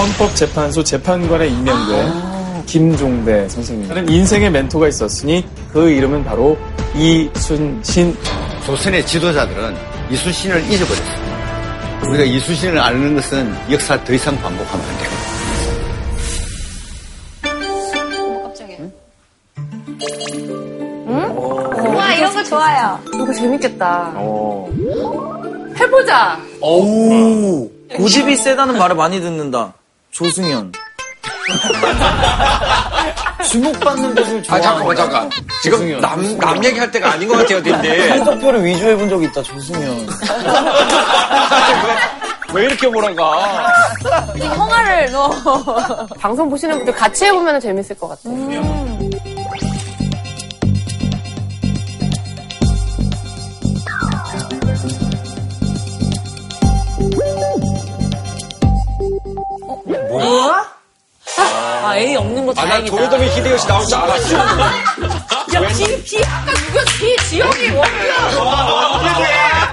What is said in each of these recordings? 헌법재판소 재판관에 임명된 김종대 선생님은 인생의 멘토가 있었으니 그 이름은 바로 이순신. 조선의 지도자들은 이순신을 잊어버렸습니다. 우리가 이순신을 아는 것은 역사 더 이상 반복하면 안 됩니다. 좋아요. 이거 재밌겠다. 해보자. 오우. 고집이 세다는 말을 많이 듣는다. 조승현. 주목받는 것을 좋아하는. 잠깐만. 지금 남 얘기할 때가 아닌 것 같아요, 근데. 성적표를 위조해본 적이 있다, 조승현. 왜 이렇게 몰아가? 형아를 넣어. 방송 보시는 분들 같이 해보면 재밌을 것 같아요. 뭐야? 아, 애니 없는 거 다행이다. 난 도요토미 히데요시 나올 줄 알았어. 야, 아까 누가 지영이 원균.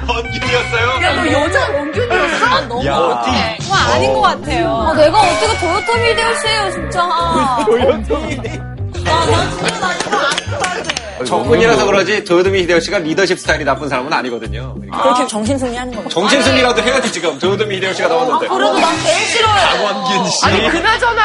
원균이었어요? 야, 너 여자 원균이었어? 너무 어떡해. 와, 아닌 것 같아요. 내가 어떻게 도요토미 히데요시예요, 진짜. 도요토미 히데요시. 아, 나 진짜 나 이거 안 좋아해. 적군이라서 그러지 도요토미 히데요시가 리더십 스타일이 나쁜 사람은 아니거든요. 그러니까. 그렇게 정신승리 하는 거죠. 정신승리라도 해야지 지금. 도요토미 히데요시가 나왔는데. 그래도 난 제일 싫어요. 원균 씨. 아니 그나저나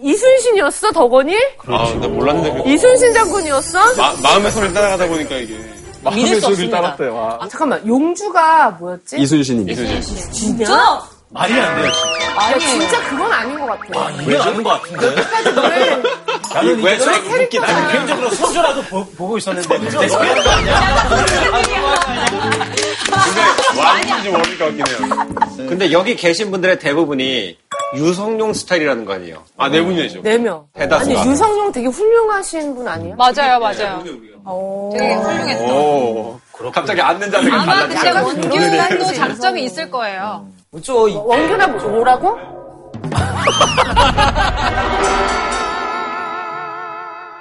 이순신이었어 덕원이? 아, 나 몰랐는데. 이순신 장군이었어? 마음의 소리를 따라가다 보니까 이게. 마음의 소리를 따랐대요. 아, 잠깐만 용주가 뭐였지? 이순신입니다. 이순신. 진짜? 말이 안 돼요. 아니 진짜 그건 아닌 것 같아요. 아, 이게 아닌 것 같은데. 끝까지 노래를. 나는 왜 저렇게 웃기? 나는 개인적으로 선조라도 보고 있었는데. 내가 근데 왕인지 모르니까 웃긴 해요. 근데 여기 계신 분들의 대부분이 유성룡 스타일이라는 거 아니에요? 아, 네 분이죠. 네 명. 대다수가. 아니 유성룡 되게 훌륭하신 분 아니에요? 맞아요. 되게 훌륭했어. 갑자기 앉는 자세가 달라지고. 아마 근데 원균도 장점이 있을 거예요. 원균아 뭐라고?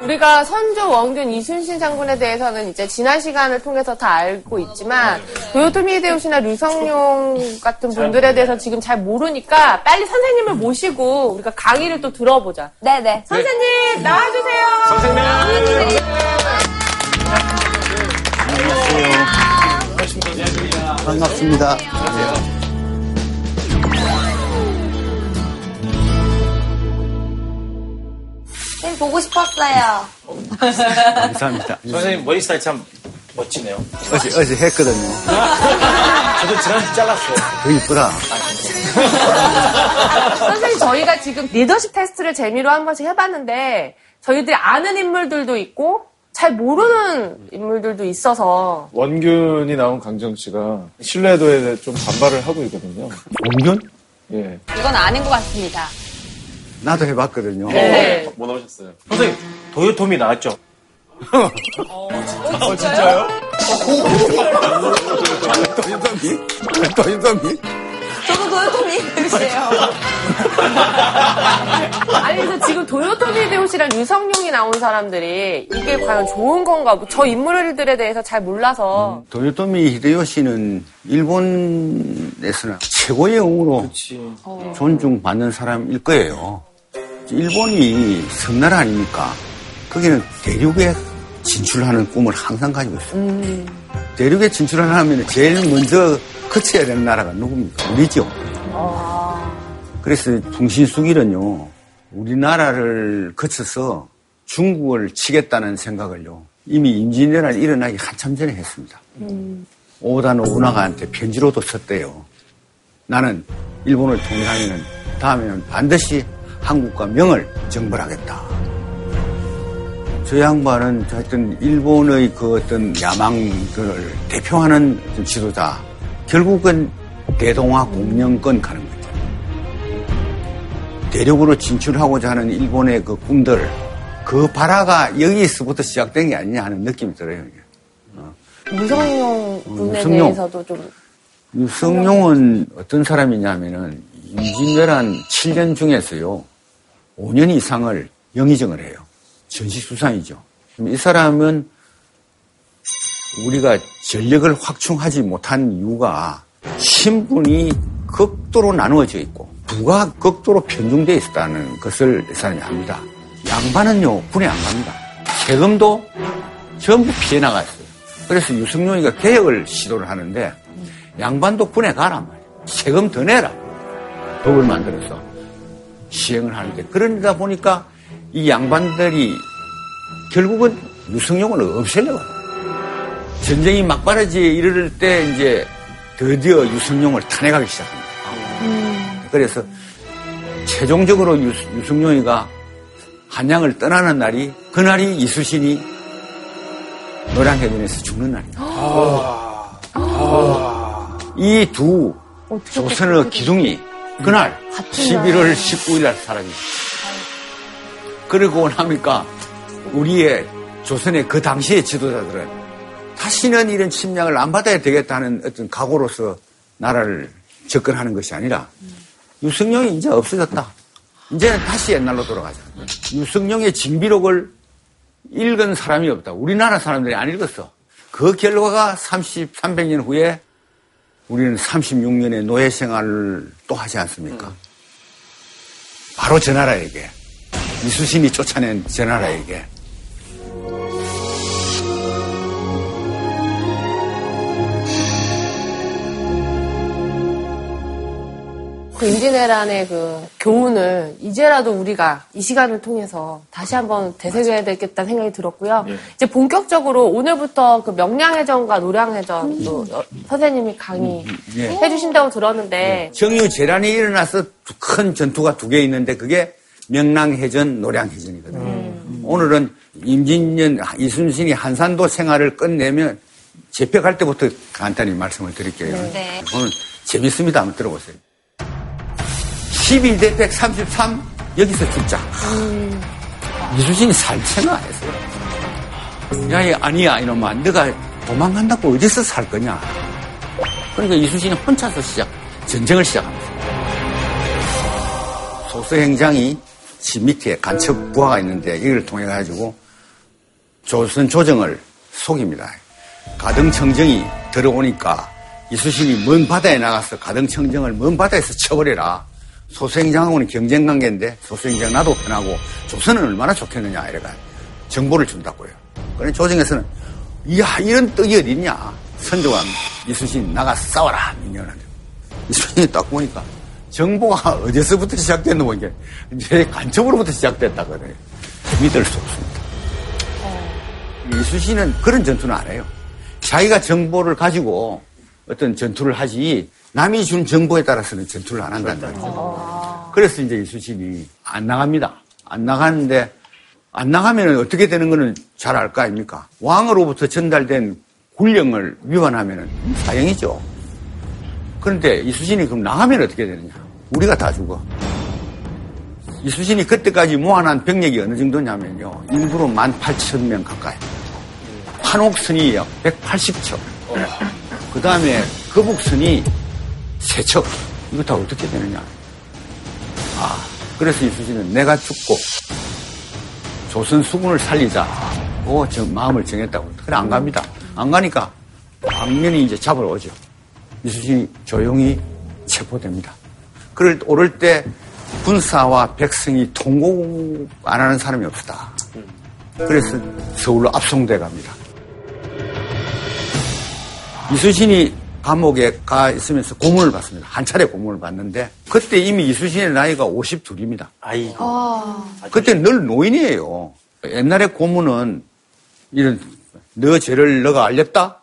우리가 선조, 원균, 이순신 장군에 대해서는 이제 지난 시간을 통해서 다 알고 있지만 도요토미 히데요시나 유성룡 같은 분들에 대해서 지금 잘 모르니까 빨리 선생님을 모시고 우리가 강의를 또 들어보자. 네네. 선생님 나와주세요. 선생님. 안녕하세요. 반갑습니다. 안녕하세요. 보고 싶었어요. 감사합니다. 선생님 머리 스타일 참 멋지네요. 어제 했거든요. 저도 지난주 잘랐어요. 되게 이쁘다. 선생님 저희가 지금 리더십 테스트를 재미로 한 번씩 해봤는데 저희들이 아는 인물들도 있고 잘 모르는 인물들도 있어서 원균이 나온 강정 씨가 신뢰도에 좀 반발을 하고 있거든요. 원균? 예. 이건 아닌 것 같습니다. 나도 해봤거든요. 네. 뭐 나오셨어요? 선생님, 도요토미 나왔죠? 진짜요? 도요토미? 저도 도요토미 히데요시예요. 아니, 그래서 지금 도요토미 히데요시랑 유성룡이 나온 사람들이 이게 과연 좋은 건가, 저 인물들에 대해서 잘 몰라서. 도요토미 히데요시는 일본에서는 최고의 영웅으로 존중받는 사람일 거예요. 일본이 섬나라 아닙니까? 거기는 대륙에 진출하는 꿈을 항상 가지고 있어요. 대륙에 진출을 하면 제일 먼저 거쳐야 되는 나라가 누굽니까? 우리죠. 그래서 풍신수길은요, 우리나라를 거쳐서 중국을 치겠다는 생각을요, 이미 임진왜란이 일어나기 한참 전에 했습니다. 오다 노부나가한테 편지로도 썼대요. 나는 일본을 통일하면 다음에는 반드시 한국과 명을 정벌하겠다. 저 양반은 하여튼 일본의 그 어떤 야망들을 대표하는 지도자. 결국은 대동아 공영권 가는 거죠. 대륙으로 진출하고자 하는 일본의 그 꿈들, 그 발화가 여기서부터 시작된 게 아니냐 하는 느낌이 들어요. 유성룡 분에 대해서도 좀. 유성룡은 어떤 사람이냐면은 임진왜란 7년 중에서요, 5년 이상을 영의정을 해요. 전시수상이죠. 이 사람은 우리가 전력을 확충하지 못한 이유가 신분이 극도로 나누어져 있고 부가 극도로 편중되어 있었다는 것을 이 사람이 압니다. 양반은요, 군에 안 갑니다. 세금도 전부 피해 나갔어요. 그래서 유성룡이가 개혁을 시도를 하는데 양반도 군에 가란 말이에요. 세금 더 내라. 법을 만들어서 시행을 하는데, 그러다 보니까 이 양반들이 결국은 유성룡을 없애려고 합니다. 전쟁이 막바지에 이르를 때 이제 드디어 유성룡을 탄핵하기 시작합니다. 그래서 최종적으로 유성룡이가 한양을 떠나는 날이, 그날이 이순신이 명량해전에서 죽는 날입니다. 이 두 조선의 기둥이 그날 11월 19일 날 사라집니다. 그러고 나니까 우리의 조선의 그 당시의 지도자들은 다시는 이런 침략을 안 받아야 되겠다는 어떤 각오로서 나라를 접근하는 것이 아니라, 유성룡이 이제 없어졌다. 이제는 다시 옛날로 돌아가자. 유성룡의 징비록을 읽은 사람이 없다. 우리나라 사람들이 안 읽었어. 그 결과가 300년 후에 우리는 36년의 노예 생활을 또 하지 않습니까? 바로 저 나라에게, 이순신이 쫓아낸 저 나라에게 그 임진왜란의 그 교훈을 이제라도 우리가 이 시간을 통해서 다시 한번 되새겨야 되겠다는 생각이 들었고요. 네. 이제 본격적으로 오늘부터 그 명량해전과 노량해전 또 선생님이 강의해 주신다고 들었는데, 정유 재란이 일어나서 큰 전투가 두 개 있는데 그게 명량해전, 노량해전이거든요. 오늘은 임진년 이순신이 한산도 생활을 끝내면 재평할 때부터 간단히 말씀을 드릴게요. 네. 오늘 재밌습니다. 한번 들어보세요. 12대 133, 여기서 죽자. 이순신이 살채나 해서. 야, 아니야, 이놈아. 네가 도망간다고 어디서 살 거냐. 그러니까 이순신이 혼자서 전쟁을 시작합니다. 소서행장이 집 밑에 간첩 부하가 있는데 이걸 통해가지고 조선 조정을 속입니다. 가등청정이 들어오니까 이순신이 먼 바다에 나가서 가등청정을 먼 바다에서 쳐버려라. 소수행장하고는 경쟁관계인데 소수행장 나도 편하고 조선은 얼마나 좋겠느냐 이래가 정보를 준다고요. 그런데 조정에서는 이야 이런 떡이 어딨냐, 선조가 이순신 나가서 싸워라 명령한다. 이순신이 딱 보니까 정보가 어디서부터 시작됐나 보니까 이제 간첩으로부터 시작됐다거든요. 믿을 수 없습니다. 이순신은 그런 전투는 안 해요. 자기가 정보를 가지고 어떤 전투를 하지 남이 준 정보에 따라서는 전투를 안 한다는 거죠. 그래서 이제 이순신이 안 나갑니다. 안 나가는데, 안 나가면 어떻게 되는 거는 잘 알 거 아닙니까? 왕으로부터 전달된 군령을 위반하면 사형이죠. 그런데 이순신이 그럼 나가면 어떻게 되느냐? 우리가 다 죽어. 이순신이 그때까지 모아놓은 병력이 어느 정도냐면요, 인구로 18,000명 가까이. 한옥선이 약 180척. 그 다음에 거북선이 세척. 이거 다 어떻게 되느냐. 그래서 이순신은 내가 죽고 조선 수군을 살리자. 저 마음을 정했다고. 그래, 안 갑니다. 안 가니까 왕면이 이제 잡으러 오죠. 이순신이 조용히 체포됩니다. 그럴 오를 때 군사와 백성이 통곡 안 하는 사람이 없었다. 그래서 서울로 압송돼 갑니다. 이순신이 감옥에 가 있으면서 고문을 받습니다. 한 차례 고문을 받는데, 그때 이미 이순신의 나이가 52입니다. 아이고. 그때 늘 노인이에요. 옛날에 고문은 이런, 너 죄를 너가 알렸다?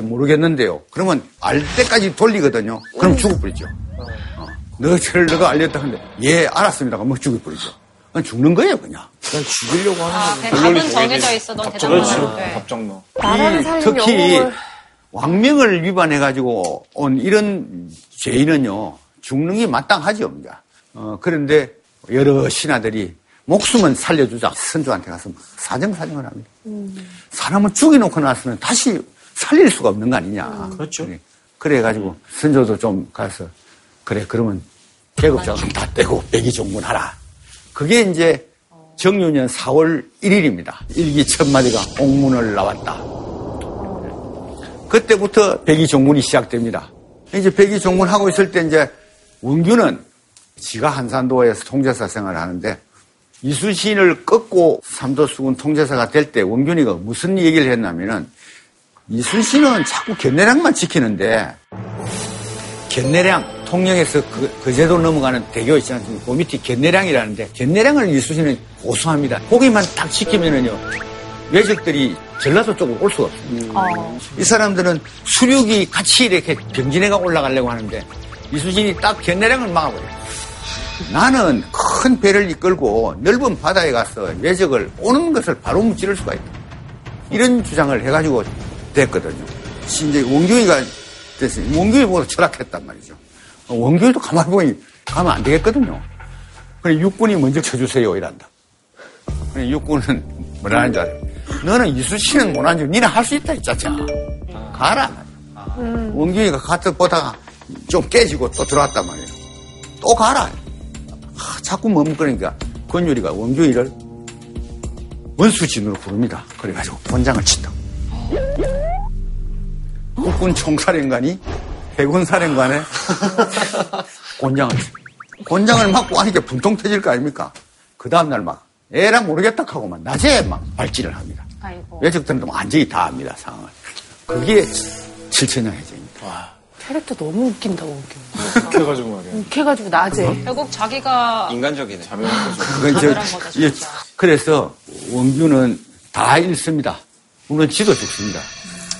모르겠는데요. 그러면 알 때까지 돌리거든요. 그럼 죽어버리죠. 너 죄를 너가 알렸다 하는데, 예, 알았습니다. 그럼 죽어버리죠. 그냥 죽는 거예요, 그냥. 그냥 죽이려고 하는 거예요. 답은 정해져 있어. 넌 대답하라고. 답정너. 나라를 살리는 영웅을. 왕명을 위반해가지고 온 이런 죄인은요, 죽는 게 마땅하죠. 그런데 여러 신하들이 목숨은 살려주자. 선조한테 가서 사정사정을 합니다. 사람을 죽여놓고 나서는 다시 살릴 수가 없는 거 아니냐. 그렇죠. 그래가지고 선조도 좀 가서, 그래, 그러면 배급자금 다 떼고 백의종군하라. 그게 이제 정유년 4월 1일입니다. 일기 첫 마디가 옥문을 나왔다. 그때부터 백의종군이 시작됩니다. 이제 백의종군 하고 있을 때 이제 원균은 지가 한산도에서 통제사 생활을 하는데 이순신을 꺾고 삼도수군 통제사가 될 때 원균이가 무슨 얘기를 했냐면은 이순신은 자꾸 견내량만 지키는데 견내량 통영에서 거제도 넘어가는 대교 있지 않습니까? 그 밑이 견내량이라는데 견내량을 이순신은 고수합니다. 거기만 딱 지키면은요 왜적들이 전라도 쪽으로 올 수가 없습니다. 이 사람들은 수륙이 같이 이렇게 병진해가 올라가려고 하는데 이순신이 딱 견내량을 막아버려요. 나는 큰 배를 이끌고 넓은 바다에 가서 왜적을 오는 것을 바로 무찌를 수가 있다. 이런 주장을 해가지고 됐거든요. 이제 원균이가 됐으니 원균이 보고 철학했단 말이죠. 원균이도 가만히 보니 가면 안 되겠거든요. 그래 육군이 먼저 쳐주세요 이란다. 그래 육군은 뭐라 하는지 알아요. 너는 이순신은 못한 줄 니는 할 수 있다 이 짜자. 가라. 원균이가 갔다 보다가 좀 깨지고 또 들어왔단 말이에요. 또 가라. 자꾸 머뭇거리니까 권유리가 원균이를 원수진으로 부릅니다. 그래가지고 본장을 친다. 국군 총사령관이 해군사령관에 곤장을 친다. 곤장을 맞고 하니까 분통 터질 거 아닙니까? 그 다음날 막 에라 모르겠다 하고 막 낮에 막 발진을 합니다. 외적들은 완전히 다 압니다 상황을. 그게 칠천량 해전입니다. 와. 캐릭터 너무 웃긴다, 웃겨. 웃겨가지고 말이야. 웃겨가지고 낮에. 결국 자기가 인간적이네. 자명한 거죠. 그래서 원균은 다 잃습니다. 물론 지도 죽습니다.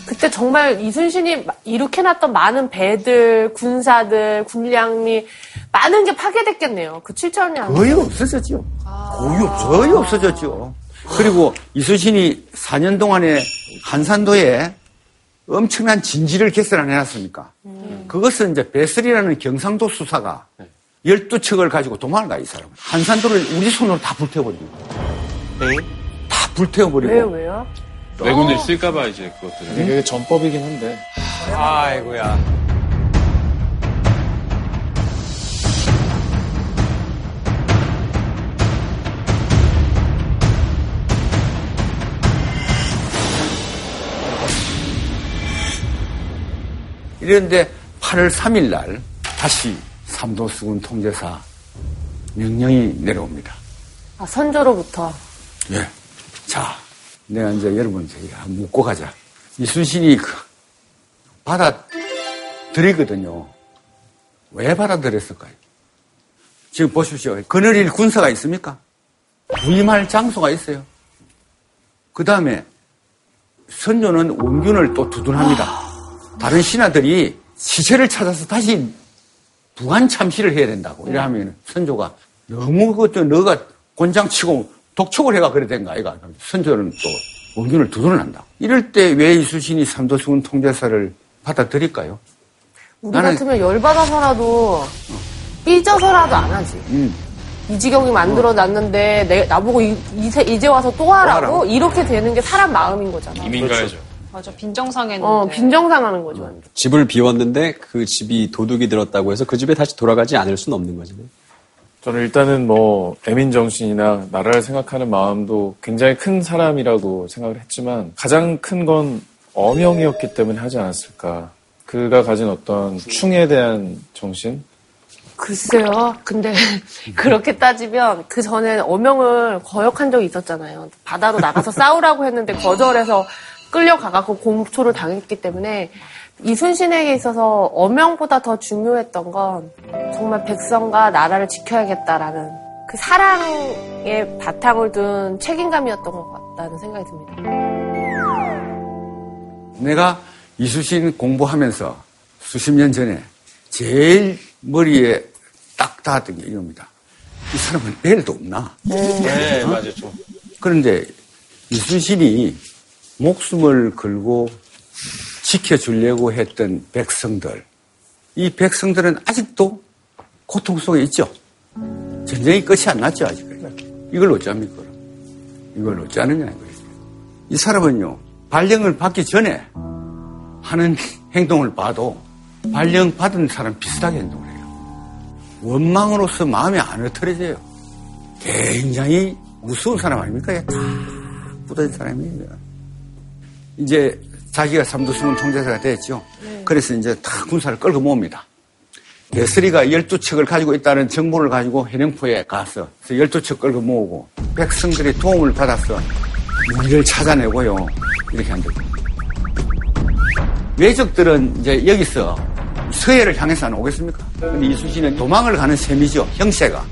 그때 정말 이순신이 이룩해놨던 많은 배들, 군사들, 군량미 많은 게 파괴됐겠네요. 그 7천량. 거의 없어졌죠. 거의 없어졌죠. 그리고 이순신이 4년 동안에 한산도에 엄청난 진지를 개설해 놨습니까? 그것은 이제 배설이라는 경상도 수사가 12척을 가지고 도망을 가요, 이 사람은. 한산도를 우리 손으로 다 불태워버리고. 네? 다 불태워버리고. 왜요? 왜군들 쓸까봐 이제 그것들은. 이게 전법이긴 한데. 아이고야. 이런데 8월 3일 날 다시 삼도수군 통제사 명령이 내려옵니다. 아, 선조로부터? 예. 자, 내가 이제 여러분한테 묻고 가자. 이순신이 받아들이거든요. 왜 받아들였을까요? 지금 보십시오. 그늘일 군사가 있습니까? 부임할 장소가 있어요. 그 다음에 선조는 원균을 또 두둔합니다. 다른 신하들이 시체를 찾아서 다시 부한 참시를 해야 된다고. 이래 하면 선조가 너무 그것도 너가 곤장치고 독촉을 해가 그래 된가 아이가. 선조는 또 원균을 두둔한다. 이럴 때 왜 이순신이 삼도수군 통제사를 받아들일까요? 우리 나는... 같으면 열받아서라도 삐져서라도 안 하지. 이 지경이 만들어놨는데 나보고 이제 와서 또 하라고? 이렇게 되는 게 사람 마음인 거잖아. 이민가야죠. 맞아, 빈정상했는데. 빈정상하는 거죠. 집을 비웠는데 그 집이 도둑이 들었다고 해서 그 집에 다시 돌아가지 않을 수는 없는 거지. 저는 일단은 뭐 애민정신이나 나라를 생각하는 마음도 굉장히 큰 사람이라고 생각을 했지만 가장 큰 건 엄형이었기 때문에 하지 않았을까. 그가 가진 어떤 충에 대한 정신? 글쎄요. 근데 그렇게 따지면 그 전에 엄형을 거역한 적이 있었잖아요. 바다로 나가서 싸우라고 했는데 거절해서 끌려가고 공초를 당했기 때문에 이순신에게 있어서 엄형보다 더 중요했던 건 정말 백성과 나라를 지켜야겠다라는 그 사랑의 바탕을 둔 책임감이었던 것 같다는 생각이 듭니다. 내가 이순신 공부하면서 수십 년 전에 제일 머리에 딱 닿았던 게 이겁니다. 이 사람은 내일도 없나? 네, 맞아요. 그런데 이순신이 목숨을 걸고 지켜주려고 했던 백성들. 이 백성들은 아직도 고통 속에 있죠. 전쟁이 끝이 안 났죠, 아직까지. 이걸 어찌합니까, 그럼? 이걸 어찌하느냐, 이거예요. 이 사람은요, 발령을 받기 전에 하는 행동을 봐도 발령 받은 사람 비슷하게 행동을 해요. 원망으로서 마음이 안 흐트러져요. 굉장히 무서운 사람 아닙니까? 다 굳어진 사람이에요. 이제 자기가 삼도수군 통제사가 됐죠. 그래서 이제 다 군사를 끌고 모읍니다. 대스리가 12척을 가지고 있다는 정보를 가지고 해령포에 가서 12척 끌고 모으고 백성들의 도움을 받아서 이를 찾아내고요. 이렇게 한 거죠. 왜적들은 이제 여기서 서해를 향해서 안 오겠습니까? 근데 이순신은 도망을 가는 셈이죠. 형세가.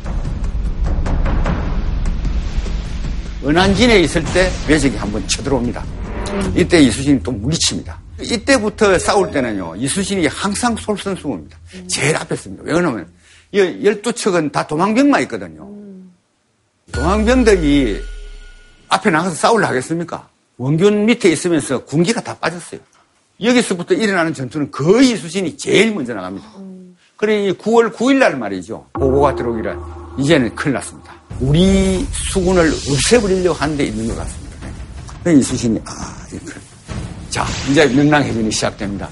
은안진에 있을 때 왜적이 한번 쳐들어옵니다. 이때 이순신이 또 물리칩니다. 이때부터 싸울 때는요, 이순신이 항상 솔선수범입니다. 제일 앞에 있습니다. 왜 그러냐면 12척은 다 도망병만 있거든요. 도망병들이 앞에 나가서 싸우려 하겠습니까? 원균 밑에 있으면서 군기가 다 빠졌어요. 여기서부터 일어나는 전투는 거의 이순신이 제일 먼저 나갑니다. 그래 9월 9일 날 말이죠. 보고가 들어오기를 이제는 큰일 났습니다. 우리 수군을 없애버리려고 하는 데 있는 것 같습니다. 그래 이순신이 자, 이제 명량해전이 시작됩니다.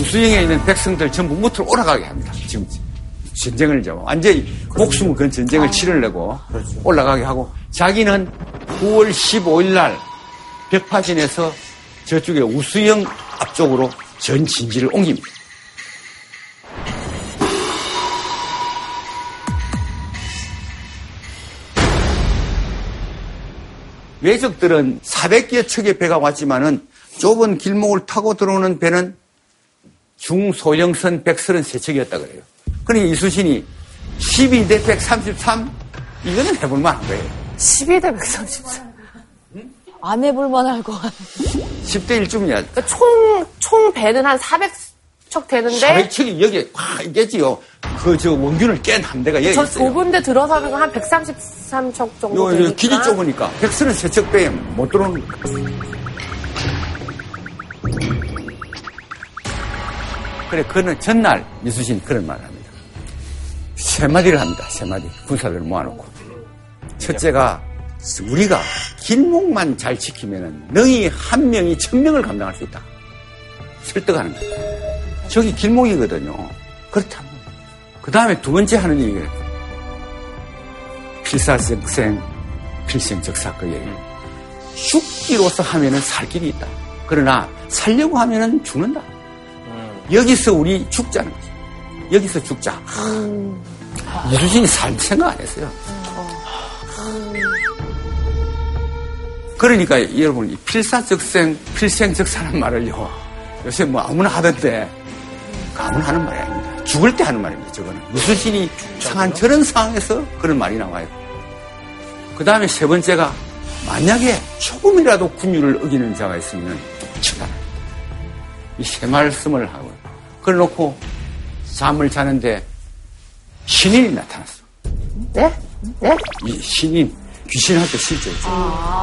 우수영에 있는 백성들 전부 무트로 올라가게 합니다. 지금 전쟁을 이제 완전히 목숨을 건 전쟁을 치르려고 올라가게 하고 자기는 9월 15일 날 백파진에서 저쪽에 우수영 앞쪽으로 전 진지를 옮깁니다. 왜적들은 400여 척의 배가 왔지만은 좁은 길목을 타고 들어오는 배는 중소형선 133척이었다 그래요. 그러니까 이순신이 12대 133, 이거는 해볼만 한 거예요. 12대 133? 응? 안 해볼만 할 것 같아요. 10대 1쯤이야. 그러니까 총 배는 한 400척 되는데. 400척이 여기에 꽉 있겠지요. 원균을 깬 한 대가 여기 저 있어요. 저 좁은 데 들어서는 한 133척 정도 되니까. 요 길이 좁으니까 133척 배에 못 들어오는 거예요. 그래, 그는 전날 이순신 그런 말을 합니다. 세 마디. 군사들 모아놓고. 첫째가, 우리가 길목만 잘 지키면은 능히 한 명이 1000명을 감당할 수 있다. 설득하는 거예요. 저기 길목이거든요. 그렇다. 그 다음에 두 번째 하는 얘기가 필사적생, 필생적사 그 얘기예요. 죽기로서 하면은 살 길이 있다. 그러나 살려고 하면은 죽는다. 여기서 우리 죽자는 거죠. 여기서 죽자. 이순신이 살 생각 안 했어요. 그러니까 여러분, 필사적생, 필생적사라는 말을요, 요새 뭐 아무나 하던데, 아무나 하는 말이 아닙니다. 죽을 때 하는 말입니다, 저거는. 이순신이 상한 저런 상황에서 그런 말이 나와요. 그 다음에 세 번째가, 만약에 조금이라도 군율을 어기는 자가 있으면 처단하라. 이 세 말씀을 하고, 그걸 놓고 잠을 자는데 신인이 나타났어. 네? 네? 이 신인, 귀신한테 실제죠.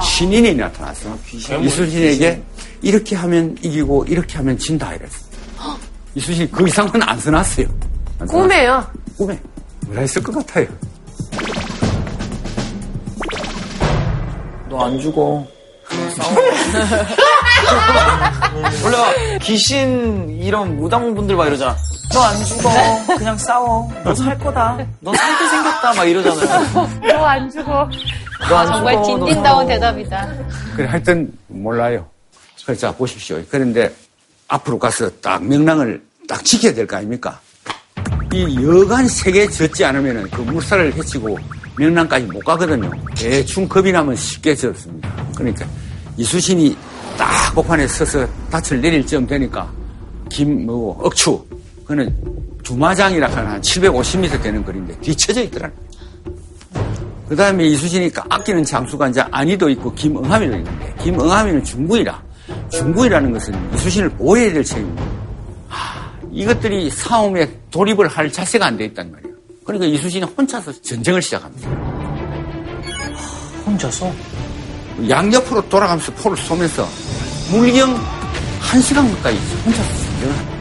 신인이 나타났어. 이순신에게 이렇게 하면 이기고 이렇게 하면 진다 이랬어. 이순신 그 이상은 안 써놨어요. 꿈에요. 꿈에. 뭐라 했을 것 같아요. 너 안 죽어. 원래 귀신 이런 무당분들 막 이러잖아. 너 안 죽어. 그냥 싸워. 너 살 거다. 너 살게 생겼다. 막 이러잖아요. 너 안 죽어. 너 안 정말 진진다운 대답이다. 그래, 하여튼 몰라요. 그래, 자, 보십시오. 그런데 앞으로 가서 딱 명랑을 딱 지켜야 될 거 아닙니까? 이 여간 세계에 젖지 않으면 그 물살을 헤치고 명랑까지 못 가거든요. 대충 겁이 나면 쉽게 젖습니다. 그러니까 이순신이 딱 복판에 서서 닻을 내릴 쯤 되니까 억추, 그거는 주마장이라 하는 한 750m 되는 거리인데 뒤쳐져 있더라는 거예요. 그 다음에 이순신이 아끼는 장수가 이제 안희도 있고 김응하미도 있는데, 김응하미는 중구이라는 것은 이순신을 보호해야 될 책임입니다. 이것들이 싸움에 돌입을 할 자세가 안 돼 있단 말이에요. 그러니까 이순신이 혼자서 전쟁을 시작합니다. 혼자서? 양옆으로 돌아가면서 포를 쏘면서 물경 1시간 가까이 혼자서 전쟁을 합니다.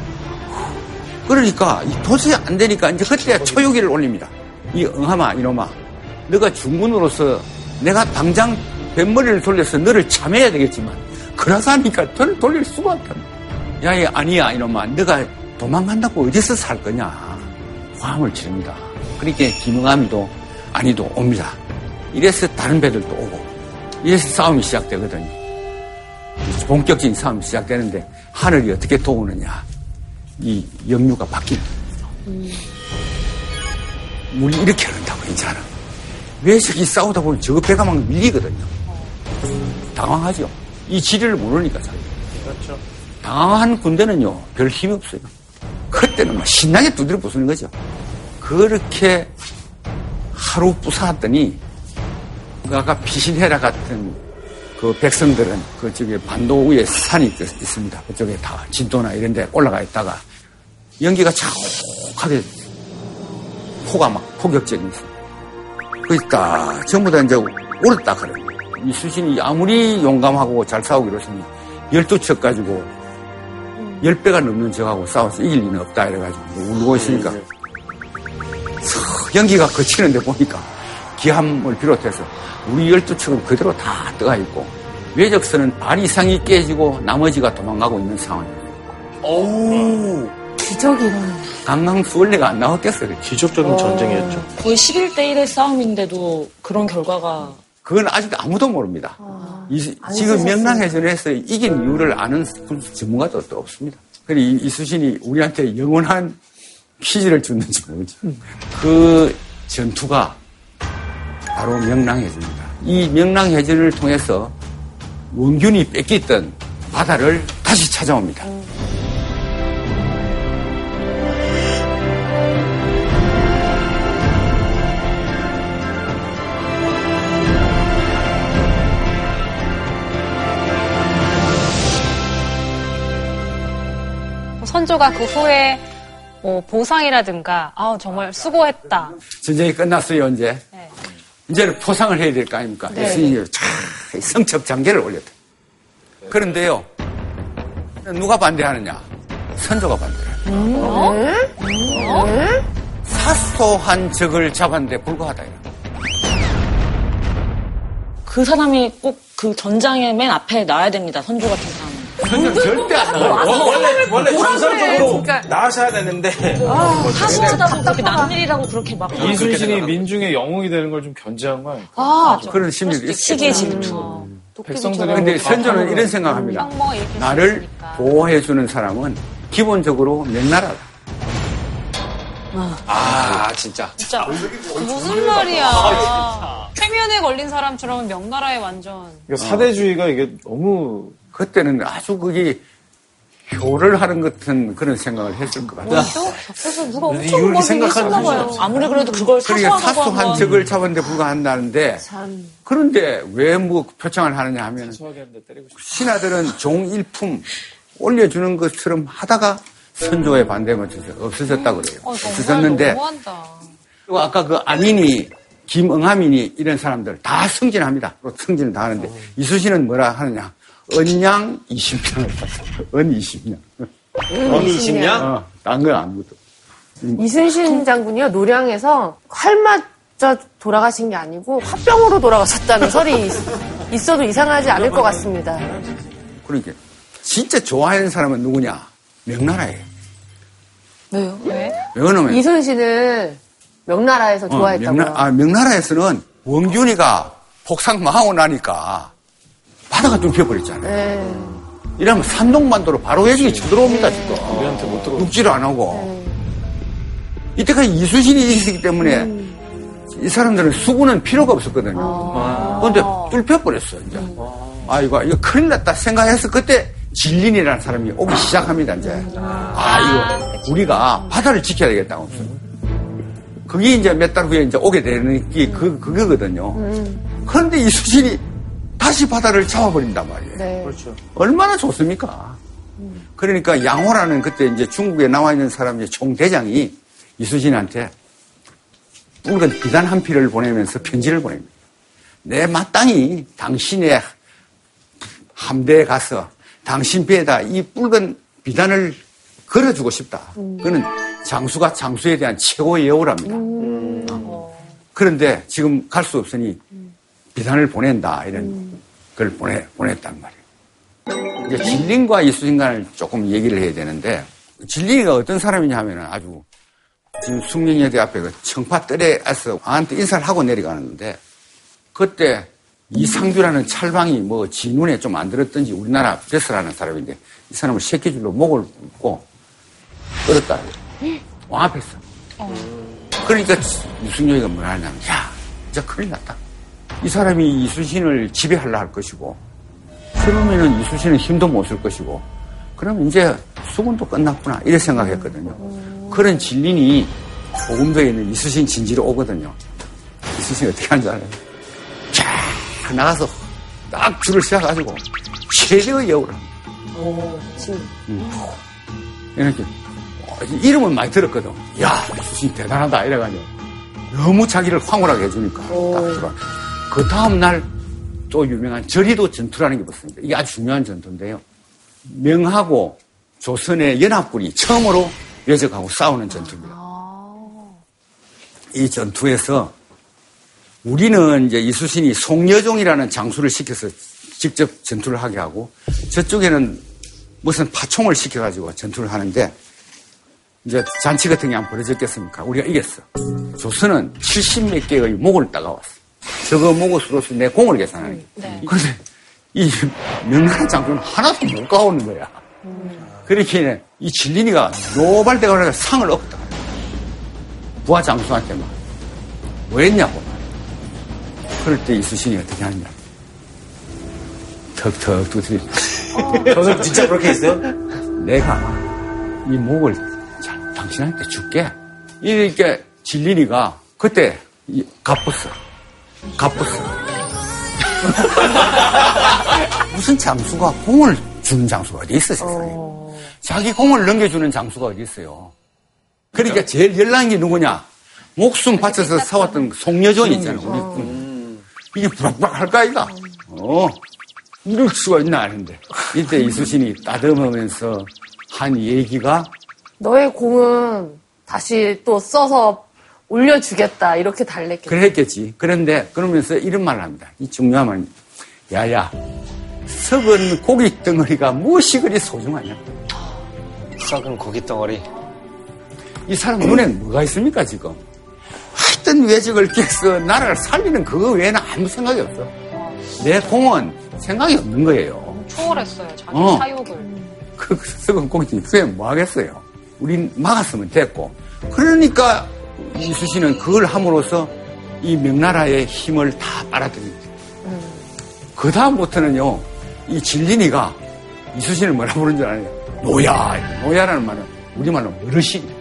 그러니까 도저히 안 되니까 이제 그때야 초유기를 올립니다. 이 응함아, 이놈아, 너가 중군으로서 내가 당장 뱃머리를 돌려서 너를 참해야 되겠지만 그러사니까 너를 돌릴 수가 없다. 야이 아니야 이놈아, 너가 도망간다고 어디서 살 거냐. 화함을 치릅니다. 그러니까 김응함이도 아니도 옵니다. 이래서 다른 배들도 오고, 이래서 싸움이 시작되거든요. 본격적인 싸움이 시작되는데 하늘이 어떻게 도우느냐. 이 역류가 바뀌는 물이 이렇게 흐른다고 괜찮아. 외식이 싸우다 보면 저거 배가 막 밀리거든요. 당황하죠. 이 지리를 모르니까 자기. 그렇죠. 당황한 군대는요, 별 힘이 없어요. 그때는 막 신나게 두드려 부수는 거죠. 그렇게 하루 부사놨더니 아까 피신해라 같은 그 백성들은 그 저기 반도 위에 산이 있습니다. 그쪽에 다 진도나 이런 데 올라가 있다가 연기가 차곡하게 포가 막 폭격적인 그러니까 전부 다 이제 울었다 그래요. 이순신이 아무리 용감하고 잘 싸우기로 했으니 12척 가지고 10배가 넘는 적하고 싸워서 이길 리는 없다 이래가지고 울고 있으니까 연기가 그치는데 보니까 기함을 비롯해서 우리 12척은 그대로 다 떠가 있고 외적선은 반 이상이 깨지고 나머지가 도망가고 있는 상황이에요. 어우 기적이 일어나. 강강수월래가 안 나왔겠어요. 기적적인 전쟁이었죠. 거의 11대 1의 싸움인데도 그런 결과가. 그건 아직도 아무도 모릅니다. 지금 명량해전에서 이긴 이유를 아는 전문가도 또 없습니다. 그리고 이순신이 우리한테 영원한 퀴즈를 줬는지 모르지. 그 전투가 바로 명량해전입니다. 이 명량해전을 통해서 원균이 뺏겼던 바다를 다시 찾아옵니다. 선조가 그 후에 보상이라든가 정말 수고했다. 전쟁이 끝났어요 이제. 네. 이제는 포상을 해야 될 거 아닙니까? 네. 예수님이 성첩장계를 올렸다. 그런데요, 누가 반대하느냐? 선조가 반대를 합니다. 사소한 적을 잡았는데 불과하다. 그 사람이 꼭 그 전장의 맨 앞에 나와야 됩니다. 선조 같은 사람. 선조 절대 안 나와요. 원래 정상적으로 나와셔야 되는데 사소하다고 그렇게 남일이라고 그렇게 막 이순신이 민중의 영웅이 되는 걸 좀 견제한 거 아닐까? 그런 심리도 시기의 질투. 백성들이 근데 선조는 이런 생각합니다. 나를 보호해주는 사람은 기본적으로 몇 나라다. 진짜 무슨 말이야. 최면에 걸린 사람처럼 명나라에 완전. 사대주의가 이게 너무. 그때는 아주 그게 효를 하는 같은 그런 생각을 했을 것 같아요. 그래서 누가 엄청 뭘 생각하나 봐요. 아무리 그래도 그걸 사소한 사소한 적을 잡았는데 불과한다는데 그런데 왜 뭐 표창을 하느냐 하면 신하들은 종일품 올려주는 것처럼 하다가 선조의 반대에 맞춰서 없어졌다고 그래요. 없어졌는데 그리고 아까 그 안인이 김응하민이 이런 사람들 다 승진합니다. 승진을 다 하는데 이순신은 뭐라 하느냐. 언양 20냥을 땄어요. 언 20냥. 언 20냥? 딴 건 아무것도. 이순신 장군이요, 노량에서 칼 맞아 돌아가신 게 아니고 화병으로 돌아가셨다는 설이 있어도 이상하지 않을 것 같습니다. 그러니까 진짜 좋아하는 사람은 누구냐? 명나라예요. 왜요? 왜? 왜냐면 이순신을 명나라에서 좋아했다고요? 명나라에서는 원균이가 폭삭 망하고 나니까 바다가 뚫혀버렸잖아요. 이러면 산동반도로 바로 외적이 쳐들어옵니다. 지금 우리한테 못 들어오고 육지를 안 하고 이때까지 이순신이 있었기 때문에 이 사람들은 수군은 필요가 없었거든요. 그런데 뚫혀버렸어요 이제. 이거 큰일 났다 생각해서 그때 진린이라는 사람이 오기 시작합니다 이제. 이거 우리가 바다를 지켜야 되겠다고. 그게 이제 몇 달 후에 이제 오게 되는 게 그거거든요. 그런데 이순신이 다시 바다를 잡아버린단 말이에요. 네. 그렇죠. 얼마나 좋습니까? 그러니까 양호라는 그때 이제 중국에 나와 있는 사람의 총대장이 이순신한테 붉은 비단 한 피를 보내면서 편지를 보냅니다. 내 마땅히 당신의 함대에 가서 당신 배에다 이 붉은 비단을 걸어주고 싶다. 그는 장수가 장수에 대한 최고의 예우랍니다. 그런데 지금 갈 수 없으니 비단을 보낸다 이런 걸 보냈단 말이에요. 이제 진린과 이순신 간을 조금 얘기를 해야 되는데 진린이가 어떤 사람이냐 하면 아주 지금 숙명여대 앞에 그 청파뜰에서 아한테 인사를 하고 내려가는데 그때 이 상규라는 찰방이 뭐 진운에 좀 안 들었던지 우리나라 베스라는 사람인데 이 사람을 새끼줄로 목을 묶고 끌었다. 왕앞에서. 그러니까 유승룡이가 뭐라 하냐면 야 진짜 큰일 났다. 이 사람이 이순신을 지배하려 할 것이고 그러면은 이순신은 힘도 못 쓸 것이고 그럼 이제 수군도 끝났구나 이래 생각했거든요. 그런 진린이 보금도에 있는 이순신 진지로 오거든요. 이순신이 어떻게 하는지 알아요? 쫙 나가서 딱 줄을 세워가지고 최대의 여우를 합니다. 이렇게 이름은 많이 들었거든. 야 이순신 대단하다 이래가지고 너무 자기를 황홀하게 해주니까 딱 들어와. 그 다음날 또 유명한 저리도 전투라는 게 있었습니다. 이게 아주 중요한 전투인데요. 명하고 조선의 연합군이 처음으로 여적하고 싸우는 전투입니다. 이 전투에서 우리는 이제 이순신이 송여종이라는 장수를 시켜서 직접 전투를 하게 하고 저쪽에는 무슨 파총을 시켜가지고 전투를 하는데 이제 잔치 같은 게 안 벌어졌겠습니까? 우리가 이겼어. 조선은 70몇 개의 목을 따가왔어. 저거 목으로서 내 공을 계산하는 거야. 그런데 이 명나라 장군은 하나도 못 가오는 거야. 그렇게 이 진린이가 노발대가리가 상을 얻었다. 부하 장수한테 막 뭐 했냐고. 그럴 때 이순신이 어떻게 하느냐. 턱턱 두드리고. 저는 진짜 그렇게 했어요? 내가 이 목을 자, 당신한테 줄게. 이렇게 진린이가 그때 갚았어. 갚았어. 무슨 장수가 공을 주는 장수가 어디 있어, 세상에. 자기 공을 넘겨주는 장수가 어디 있어요. 그러니까 제일 열난 게 누구냐. 목숨 바쳐서 사왔던 송여종 있잖아, 우리 군. 이게 부락부락할 거 아이가. 이럴 수가 있나 하는데. 이때 이순신이 따듬으면서 한 얘기가 너의 공은 다시 또 써서 올려주겠다 이렇게 달랬겠지. 그랬겠지. 그런데 그러면서 이런 말을 합니다. 이 중요한 말입니다. 야야 썩은 고기 덩어리가 무엇이 그리 소중하냐. 썩은 고기 덩어리. 이 사람 눈엔 뭐가 있습니까 지금. 하여튼 외적을 깨서 나라를 살리는 그거 외에는 아무 생각이 없어. 내 공은 생각이 없는 거예요. 초월했어요. 자기 사욕을. 그 썩은 고기 덩어리 뭐 하겠어요. 우린 막았으면 됐고. 그러니까 이순신은 그걸 함으로써 이 명나라의 힘을 다 빨아들입니다. 그 다음부터는요, 이 진린이가 이순신을 뭐라 부르는 줄 아냐. 노야, 노야라는 말은 우리말로 어르신.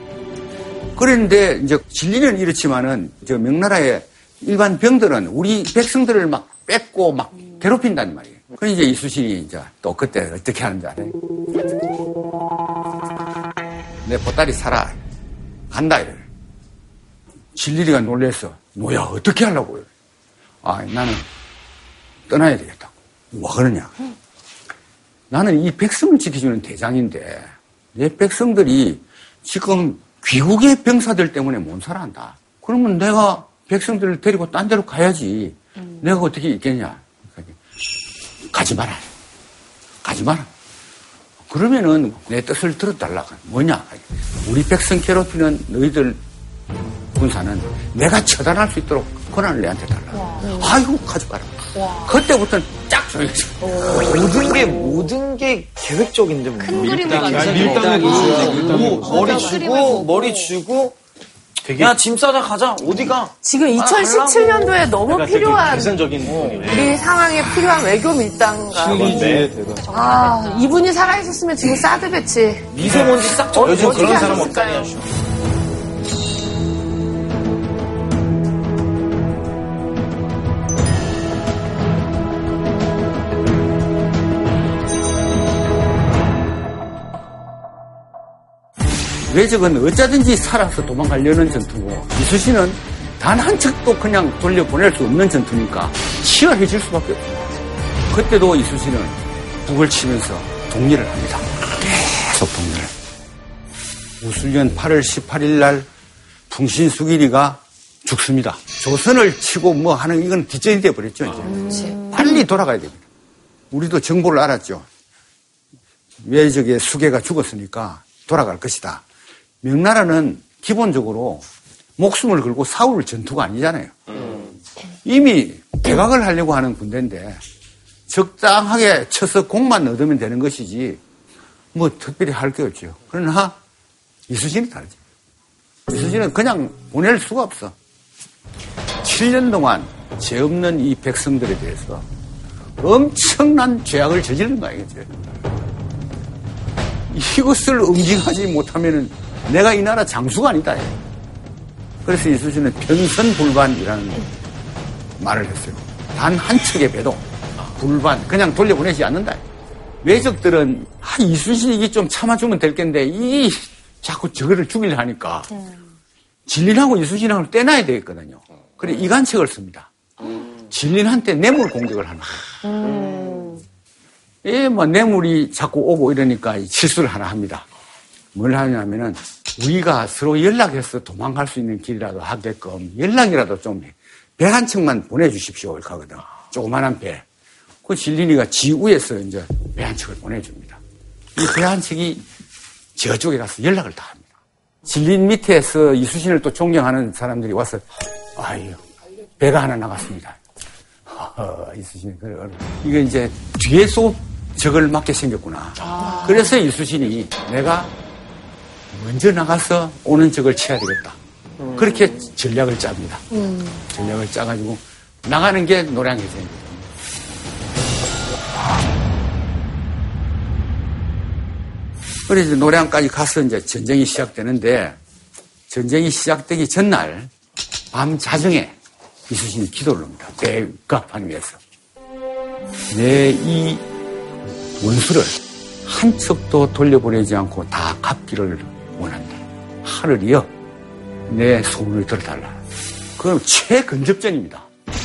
그런데 이제 진린은 이렇지만은 저 명나라의 일반 병들은 우리 백성들을 막 뺏고 막 괴롭힌단 말이에요. 그래서 이제 이순신이 이제 또 그때 어떻게 하는지 아냐. 내 보따리 사라. 간다 이래. 진리리가 놀랬어. 너야 어떻게 하려고. 아 나는 떠나야 되겠다고. 뭐 그러냐. 나는 이 백성을 지켜주는 대장인데 내 백성들이 지금 귀국의 병사들 때문에 못 살아한다. 그러면 내가 백성들을 데리고 딴 데로 가야지. 내가 어떻게 있겠냐. 그러니까, 가지 마라. 가지 마라. 그러면은 내 뜻을 들어달라. 뭐냐. 우리 백성 괴롭히는 너희들 군사는 내가 처단할 수 있도록 권한을 내한테 달라. 아이고 가져가라. 그때부터는 쫙 조용해져. 모든 게 계획적인데 밀당이지. 머리 주고 야 짐 싸자 가자. 어디가? 지금 2017년도에 너무 필요한 우리 상황에 필요한 외교 밀당가. 아 이분이 살아 있었으면 지금 사드 배치. 미세먼지 싹 젖어. 요즘 그런 사람 없잖아요. 외적은 어쩌든지 살아서 도망가려는 전투고 이순신은 단 한 척도 그냥 돌려보낼 수 없는 전투니까 치열해질 수밖에 없습니다. 그때도 이순신은 북을 치면서 독려를 합니다. 계속 독려를. 무술년 8월 18일 날 풍신수길이가 죽습니다. 조선을 치고 뭐 하는 이건 뒷전이 돼버렸죠. 이제. 빨리 돌아가야 됩니다. 우리도 정보를 알았죠. 외적의 수괴가 죽었으니까 돌아갈 것이다. 명나라는 기본적으로 목숨을 걸고 싸울 전투가 아니잖아요. 이미 개각을 하려고 하는 군대인데 적당하게 쳐서 공만 얻으면 되는 것이지 뭐 특별히 할 게 없죠. 그러나 이순신이 다르지. 이순신은 그냥 보낼 수가 없어. 7년 동안 죄 없는 이 백성들에 대해서 엄청난 죄악을 저지른 거 아니겠지. 이것을 응징하지 못하면 내가 이 나라 장수가 아니다. 그래서 이순신은 변선불반이라는 말을 했어요. 단 한 척의 배도 불반, 그냥 돌려보내지 않는다. 외적들은 이순신이 이게 좀 참아주면 될 텐데 이 자꾸 저거를 죽이려 하니까 진린하고 이순신하고 떼놔야 되겠거든요. 그래 이간책을 씁니다. 진린한테 뇌물 공격을 하는 거예요. 뇌물이 자꾸 오고 이러니까 실수를 하나 합니다. 뭘 하냐면은 우리가 서로 연락해서 도망갈 수 있는 길이라도 하게끔 연락이라도 좀 배 한 척만 보내주십시오. 이렇게 하거든. 조그만한 배. 그 진린이가 지우에서 이제 배 한 척을 보내줍니다. 이 배 한 척이 저쪽에 가서 연락을 다 합니다. 진린 밑에서 이순신을 또 존경하는 사람들이 와서 아유, 배가 하나 나갔습니다. 이순신이 그래. 이거 이제 뒤에서 적을 맞게 생겼구나. 그래서 이순신이 내가 먼저 나가서 오는 적을 쳐야 되겠다. 그렇게 전략을 짭니다. 전략을 짜가지고 나가는 게 노량해전입니다. 그래서 노량까지 가서 이제 전쟁이 시작되는데, 전쟁이 시작되기 전날 밤 자정에 이순신이 기도를 합니다. 백악판 위에서. 내 이 원수를 한 척도 돌려보내지 않고 다 갚기를 원한다. 하를 이어 내 소문을 들어달라. 그럼 최근접전입니다.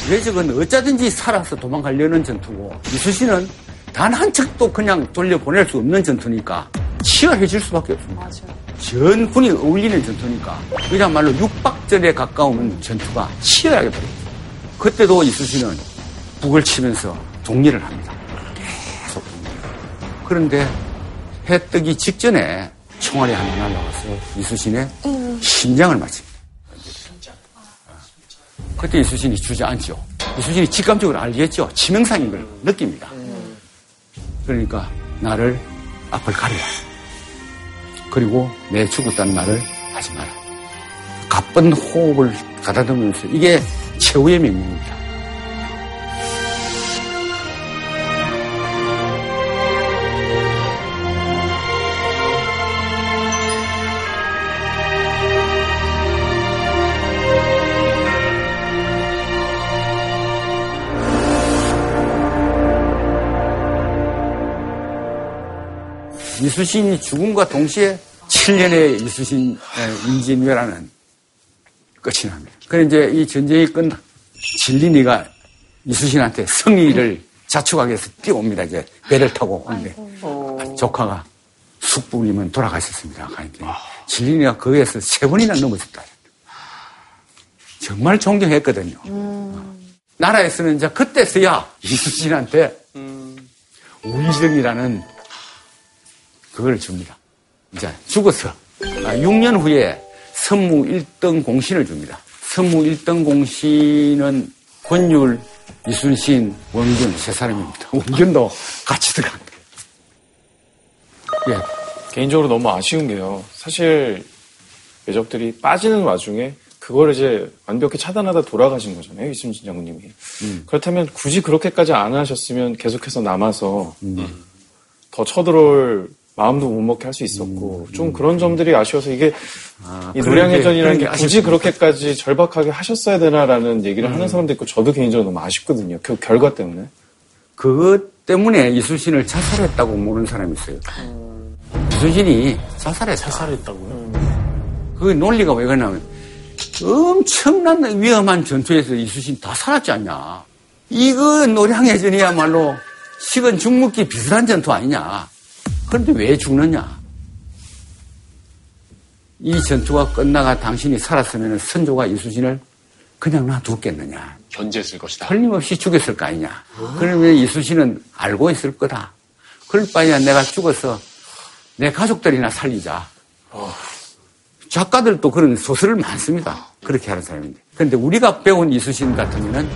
외적은 어쩌든지 살아서 도망가려는 전투고 이순신은 단 한 척도 그냥 돌려보낼 수 없는 전투니까 치열해질 수밖에 없습니다. 맞아요. 전군이 어울리는 전투니까 그야말로 육박전에 가까운 전투가 치열하게 벌어집니다. 그때도 이순신은 북을 치면서 독리를 합니다. 계속 독리를. 그런데 해 뜨기 직전에 총알이 하나 날아와서 이순신의 심장을 맞춥니다. 그때 이순신이 주저앉죠. 이순신이 직감적으로 알겠죠. 치명상인 걸 느낍니다. 그러니까 나를 앞을 가리라. 그리고 내 죽었다는 말을 하지 마라. 가쁜 호흡을 가다듬으면서 이게 최후의 명령입니다. 이순신이 죽음과 동시에 7년의 이순신 임진왜란은 끝이 납니다. 그래 이제 이 전쟁이 끝나 진린이가 이순신한테 승리를 자축하기 위해서 뛰어옵니다. 이제 배를 타고 오는데 조카가 숙부님은 돌아가셨습니다. 그러니까 진린이가 그 위에서 3번이나 넘어졌다. 정말 존경했거든요. 나라에서는 이제 그때서야 이순신한테 운정이라는 그걸 줍니다. 이제 죽어서 6년 후에 선무 1등 공신을 줍니다. 선무 1등 공신은 권율, 이순신, 원균 3사람입니다. 원균도 같이 들어갑니다. 예. 개인적으로 너무 아쉬운 게요. 사실 외적들이 빠지는 와중에 그걸 이제 완벽히 차단하다 돌아가신 거잖아요. 이순신 장군님이. 그렇다면 굳이 그렇게까지 안 하셨으면 계속해서 남아서 더 쳐들어올 마음도 못 먹게 할 수 있었고 좀 그런 점들이 아쉬워서 이게 이 노량해전이라는 게 굳이 그렇게까지 절박하게 하셨어야 되나라는 얘기를 하는 사람도 있고 저도 개인적으로 너무 아쉽거든요. 그 결과 때문에. 그것 때문에 이순신을 자살했다고 모르는 사람이 있어요. 이순신이 자살했다고요? 그 논리가 왜 그러냐면 엄청난 위험한 전투에서 이순신 다 살았지 않냐. 이거 노량해전이야말로 식은 죽먹기 비슷한 전투 아니냐. 그런데 왜 죽느냐. 이 전투가 끝나가 당신이 살았으면 선조가 이순신을 그냥 놔두겠느냐. 견제했을 것이다. 틀림없이 죽였을 거 아니냐. 그러면 이순신은 알고 있을 거다. 그럴 바에야 내가 죽어서 내 가족들이나 살리자. 작가들도 그런 소설을 많습니다. 그렇게 하는 사람인데. 그런데 우리가 배운 이순신 같은 경우는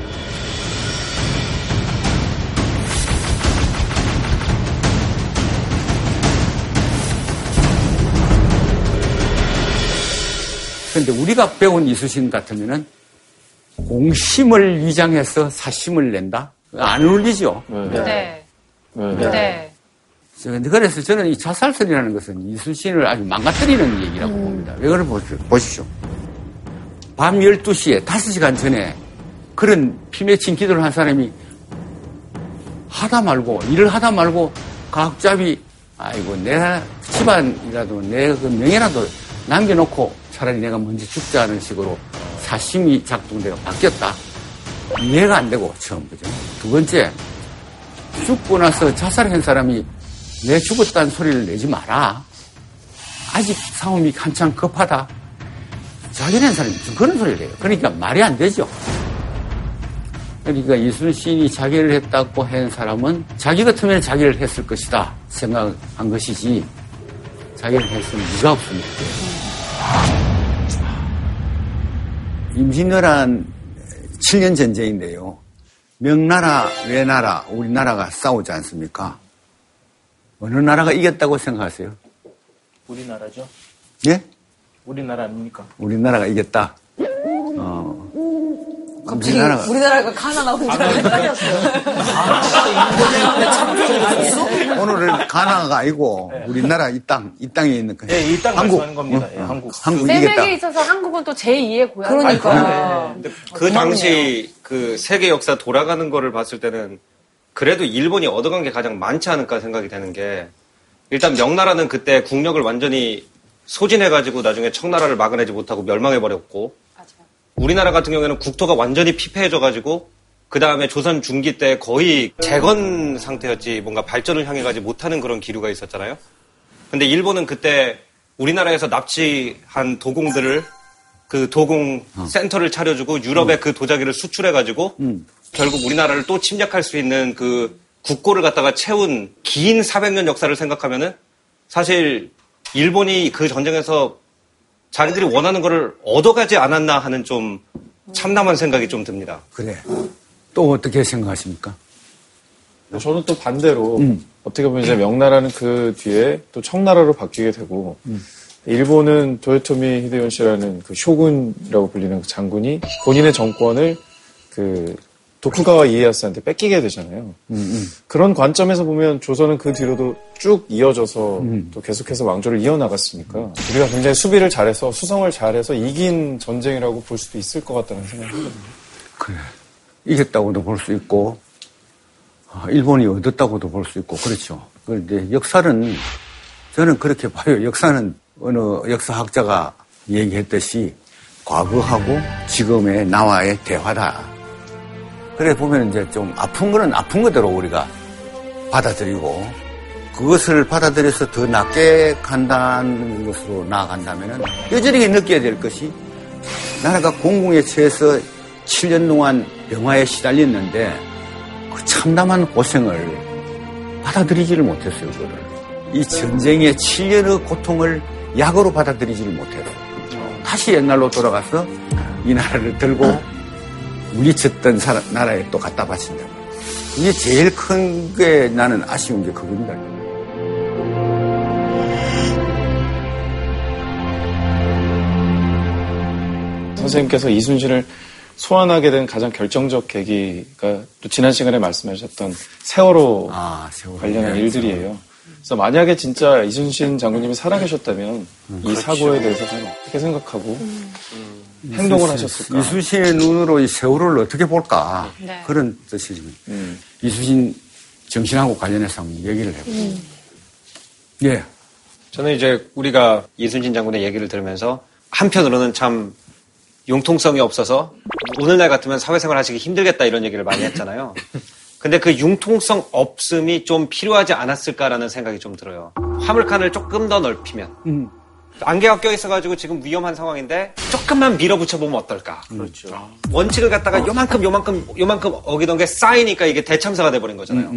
그런데 우리가 배운 이순신 같으면은 공심을 위장해서 사심을 낸다? 안 어울리죠? 네. 그래서 저는 이 자살설이라는 것은 이순신을 아주 망가뜨리는 얘기라고 봅니다. 왜 그걸 보십시오. 밤 12시에 5시간 전에 그런 피 맺힌 기도를 한 사람이 일을 하다 말고 가혹잡이, 아이고, 내 집안이라도 내 그 명예라도 남겨놓고 차라리 내가 먼저 죽자는 식으로 사심이 작동되어 바뀌었다. 이해가 안 되고, 처음, 그죠? 두 번째, 죽고 나서 자살한 사람이 내 죽었다는 소리를 내지 마라. 아직 상황이 한창 급하다. 자결한 사람이 무슨 그런 소리를 해요. 그러니까 말이 안 되죠. 그러니까 이순신이 자결을 했다고 한 사람은 자기 같으면 자결을 했을 것이다 생각한 것이지, 자결을 했으면 리가 없습니다. 임진왜란 7년 전쟁인데요. 명나라, 외나라, 우리나라가 싸우지 않습니까? 어느 나라가 이겼다고 생각하세요? 우리나라죠. 예? 우리나라 아닙니까? 우리나라가 이겼다. 우리나라가 가나나 혼자. 오늘은 가나가 아니고 우리나라 이 땅에 있는 거예요. 네, 이 땅 말씀하는 겁니다. 한국 이겼다. 세계에 있어서 한국은 또 제2의 고향. 그러니까. 네. 그 당시 그 세계 역사 돌아가는 거를 봤을 때는 그래도 일본이 얻어간 게 가장 많지 않을까 생각이 되는 게, 일단 명나라는 그때 국력을 완전히 소진해가지고 나중에 청나라를 막아내지 못하고 멸망해버렸고, 우리나라 같은 경우에는 국토가 완전히 피폐해져가지고 그 다음에 조선 중기 때 거의 재건 상태였지 뭔가 발전을 향해가지 못하는 그런 기류가 있었잖아요. 근데 일본은 그때 우리나라에서 납치한 도공들을 그 도공 센터를 차려주고 유럽의 그 도자기를 수출해가지고 결국 우리나라를 또 침략할 수 있는 그 국고를 갖다가 채운 긴 400년 역사를 생각하면은 사실 일본이 그 전쟁에서 자기들이 원하는 거를 얻어가지 않았나 하는 좀 참담한 생각이 좀 듭니다. 그래. 또 어떻게 생각하십니까? 저는 또 반대로 어떻게 보면 이제 명나라는 그 뒤에 또 청나라로 바뀌게 되고, 일본은 도요토미 히데요시라는 그 쇼군이라고 불리는 그 장군이 본인의 정권을 그 도쿠가와 이에야스한테 뺏기게 되잖아요. 그런 관점에서 보면 조선은 그 뒤로도 쭉 이어져서 또 계속해서 왕조를 이어나갔으니까 우리가 굉장히 수비를 잘해서 수성을 잘해서 이긴 전쟁이라고 볼 수도 있을 것 같다는 생각이 듭니다. 그래. 이겼다고도 볼 수 있고, 일본이 얻었다고도 볼 수 있고, 그렇죠. 그런데 역사는, 저는 그렇게 봐요. 역사는 어느 역사학자가 얘기했듯이 과거하고 지금의 나와의 대화다. 그래 보면 이제 좀 아픈 거는 아픈 거대로 우리가 받아들이고, 그것을 받아들여서 더 낫게 간다는 것으로 나아간다면은 여전히 느껴야 될 것이, 나라가 공공에 처해서 7년 동안 병화에 시달렸는데 그 참담한 고생을 받아들이지를 못했어요. 그거를, 이 전쟁의 7년의 고통을 약으로 받아들이지를 못해서 다시 옛날로 돌아가서 이 나라를 들고 물리쳤던 나라에 또 갖다 바친다. 이게 제일 큰 게, 나는 아쉬운 게 그겁니다. 선생님께서 이순신을 소환하게 된 가장 결정적 계기가 또 지난 시간에 말씀하셨던 세월호, 세월호 관련한 일들이에요. 그래서 만약에 진짜 이순신 장군님이 살아계셨다면 이 사고에 대해서 어떻게 생각하고 행동을 하셨을까? 이순신의 눈으로 이 세월호를 어떻게 볼까? 네. 그런 뜻이지만 이순신 정신하고 관련해서 한번 얘기를 해보세요. 예. 저는 이제 우리가 이순신 장군의 얘기를 들으면서 한편으로는 참 융통성이 없어서 오늘날 같으면 사회생활 하시기 힘들겠다 이런 얘기를 많이 했잖아요. 근데 그 융통성 없음이 좀 필요하지 않았을까라는 생각이 좀 들어요. 화물칸을 조금 더 넓히면. 안개가 껴있어가지고 지금 위험한 상황인데 조금만 밀어붙여보면 어떨까. 그렇죠. 원칙을 갖다가 요만큼 어기던 게 쌓이니까 이게 대참사가 돼버린 거잖아요.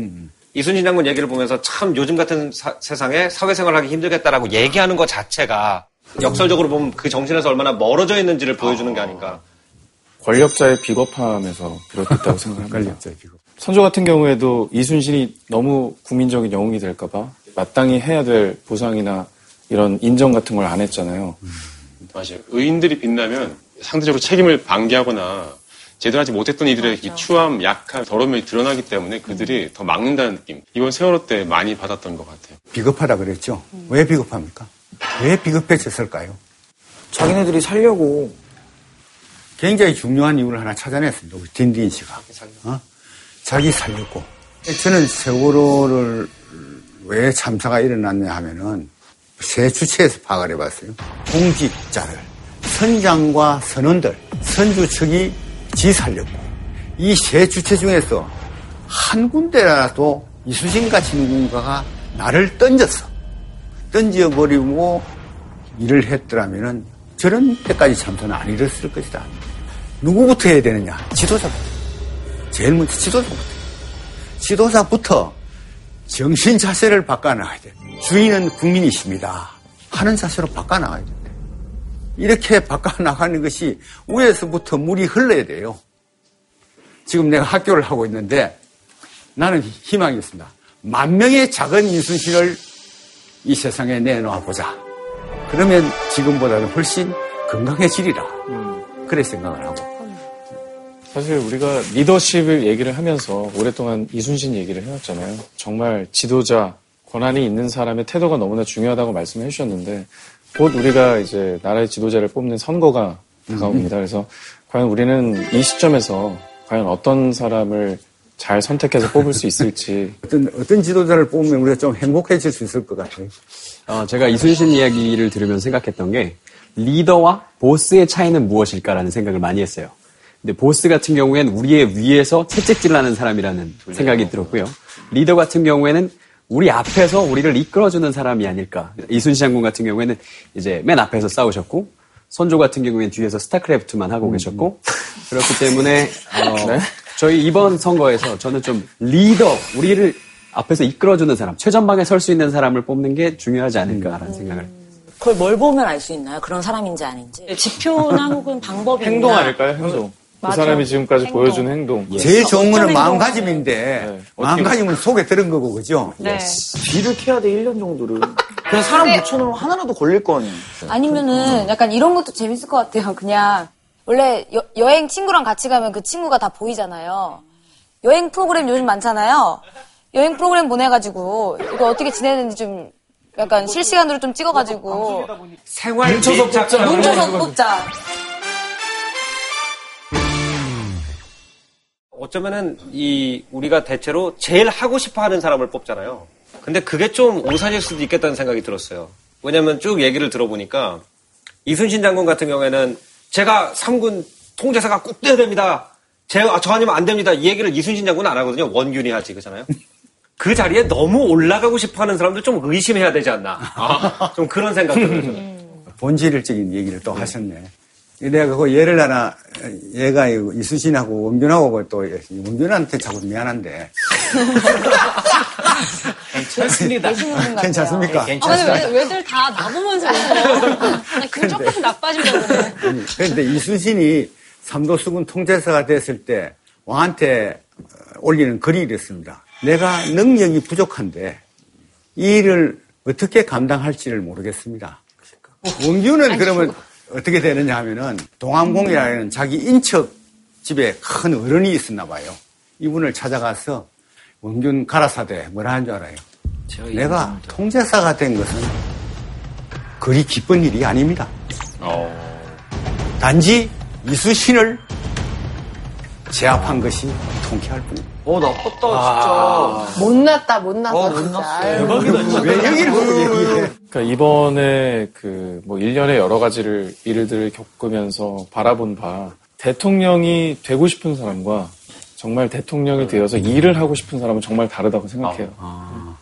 이순신 장군 얘기를 보면서 참 요즘 같은 세상에 사회생활 하기 힘들겠다라고 얘기하는 것 자체가 역설적으로 보면 그 정신에서 얼마나 멀어져 있는지를 보여주는 게 아닌가. 권력자의 비겁함에서 비롯됐다고 생각합니다. 권력자의 비겁. 선조 같은 경우에도 이순신이 너무 국민적인 영웅이 될까봐 마땅히 해야 될 보상이나 이런 인정 같은 걸 안 했잖아요. 있습니다. 맞아요. 의인들이 빛나면 상대적으로 책임을 방기하거나 제대로 하지 못했던 이들의 맞아. 추함, 약함, 더러움이 드러나기 때문에 그들이 더 막는다는 느낌. 이건 세월호 때 많이 받았던 것 같아요. 비겁하다 그랬죠? 왜 비겁합니까? 왜 비겁해졌을까요? 자기네들이 살려고. 굉장히 중요한 이유를 하나 찾아냈습니다. 우리 딘딘 씨가. 자기 살려고. 저는 세월호를 왜 참사가 일어났냐 하면은 세 주체에서 파악을 해봤어요. 공직자들, 선장과 선원들, 선주 측이 지 살렸고, 이 세 주체 중에서 한 군데라도 이순신같이 누군가가 나를 던져버리고 일을 했더라면은 저런 때까지 참사는 안 일었을 것이다. 누구부터 해야 되느냐? 지도자부터. 제일 먼저 지도자부터. 지도자부터 정신 자세를 바꿔나가야 돼. 주인은 국민이십니다 하는 자세로 바꿔나가야 돼. 이렇게 바꿔나가는 것이 위에서부터 물이 흘러야 돼요. 지금 내가 학교를 하고 있는데 나는 희망이 있습니다. 10,000명의 작은 이순신을 이 세상에 내놓아보자. 그러면 지금보다는 훨씬 건강해지리라. 그래 생각을 하고. 사실 우리가 리더십을 얘기를 하면서 오랫동안 이순신 얘기를 해왔잖아요. 정말 지도자, 권한이 있는 사람의 태도가 너무나 중요하다고 말씀해 주셨는데 곧 우리가 이제 나라의 지도자를 뽑는 선거가 다가옵니다. 그래서 과연 우리는 이 시점에서 과연 어떤 사람을 잘 선택해서 뽑을 수 있을지. 어떤 지도자를 뽑으면 우리가 좀 행복해질 수 있을 것 같아요. 제가 이순신 이야기를 들으면서 생각했던 게 리더와 보스의 차이는 무엇일까라는 생각을 많이 했어요. 근데 보스 같은 경우에는 우리의 위에서 채찍질하는 사람이라는 생각이 들었고요. 리더 같은 경우에는 우리 앞에서 우리를 이끌어주는 사람이 아닐까. 이순신 장군 같은 경우에는 이제 맨 앞에서 싸우셨고, 선조 같은 경우에는 뒤에서 스타크래프트만 하고 계셨고, 그렇기 때문에 네? 저희 이번 선거에서 저는 좀 리더, 우리를 앞에서 이끌어주는 사람, 최전방에 설 수 있는 사람을 뽑는 게 중요하지 않을까라는 생각을. 그걸 뭘 보면 알 수 있나요? 그런 사람인지 아닌지. 지표나 혹은 방법이 행동 아닐까요? 행동. 그 맞아. 사람이 지금까지 행동. 보여준 행동. Yes. 제일 좋은 거는 마음가짐인데, 네. 마음가짐은 속에 들은 거고, 그죠? 네. 뒤를 캐야 돼, 1년 정도를. 그냥 사람 붙여놓으면 하나라도 걸릴 거 아니에요? 아니면은 약간 이런 것도 재밌을 것 같아요, 그냥. 원래 여행 친구랑 같이 가면 그 친구가 다 보이잖아요. 여행 프로그램 요즘 많잖아요. 여행 프로그램 보내가지고, 이거 어떻게 지내는지 좀. 약간 실시간으로 좀 찍어가지고. 생활 뭉쳐서 뽑자. 어쩌면은 우리가 대체로 제일 하고 싶어 하는 사람을 뽑잖아요. 근데 그게 좀 오산일 수도 있겠다는 생각이 들었어요. 왜냐면 쭉 얘기를 들어보니까 이순신 장군 같은 경우에는 제가 3군 통제사가 꼭 돼야 됩니다. 저 아니면 안 됩니다. 이 얘기를 이순신 장군은 안 하거든요. 원균이 하지, 그잖아요. 그 자리에 너무 올라가고 싶어하는 사람들 좀 의심해야 되지 않나. 좀 그런 생각 들어요. 본질적인 얘기를 또 하셨네. 내가 그 예를 하나, 얘가 이순신하고 원균하고 또 원균한테 자꾸 미안한데. 괜찮습니다. 괜찮습니까? 네, 괜찮습니다. 아니, 왜들 다 나보면서 웃어요. 조금 나빠진 거거든요. 그런데 이순신이 삼도수군 통제사가 됐을 때 왕한테 올리는 글이 이랬습니다. 내가 능력이 부족한데 이 일을 어떻게 감당할지를 모르겠습니다. 원균은 그러면 어떻게 되느냐 하면은 동암공이라는 자기 인척 집에 큰 어른이 있었나 봐요. 이분을 찾아가서 원균 가라사대 뭐라 하는 줄 알아요? 내가 통제사가 된 것은 그리 기쁜 일이 아닙니다. 단지 이순신을 제압한 것이 통쾌할 뿐입니다. 나빴다, 진짜. 못 났다, 진짜. 대박이다, 왜 여기를 모르겠네. 그러니까 이번에 1년에 여러 가지를, 일들을 겪으면서 바라본 바, 대통령이 되고 싶은 사람과 정말 대통령이 되어서 일을 하고 싶은 사람은 정말 다르다고 생각해요.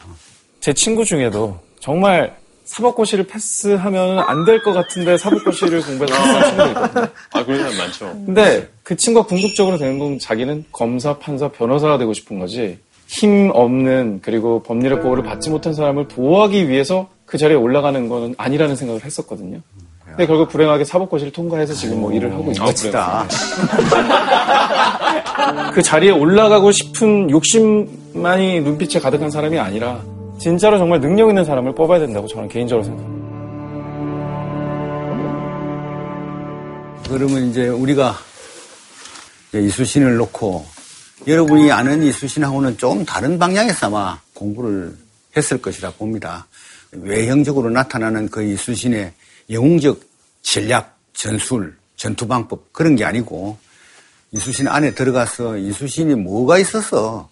제 친구 중에도 정말 사법고시를 패스하면 안 될 것 같은데 사법고시를 공부해서 패스한 친구도 있거든요. 그런 사람 많죠. 근데 그 친구가 궁극적으로 되는 건 자기는 검사, 판사, 변호사가 되고 싶은 거지 힘 없는 그리고 법률의 보호를 받지 못한 사람을 보호하기 위해서 그 자리에 올라가는 건 아니라는 생각을 했었거든요. 근데 결국 불행하게 사법고시를 통과해서 지금 일을 하고 있는 거죠. 그 자리에 올라가고 싶은 욕심만이 눈빛에 가득한 사람이 아니라 진짜로 정말 능력 있는 사람을 뽑아야 된다고 저는 개인적으로 생각합니다. 그러면 이제 우리가 이순신을 놓고 여러분이 아는 이순신하고는 좀 다른 방향에서 아마 공부를 했을 것이라 봅니다. 외형적으로 나타나는 그 이순신의 영웅적 전략, 전술, 전투 방법 그런 게 아니고 이순신 안에 들어가서 이순신이 뭐가 있어서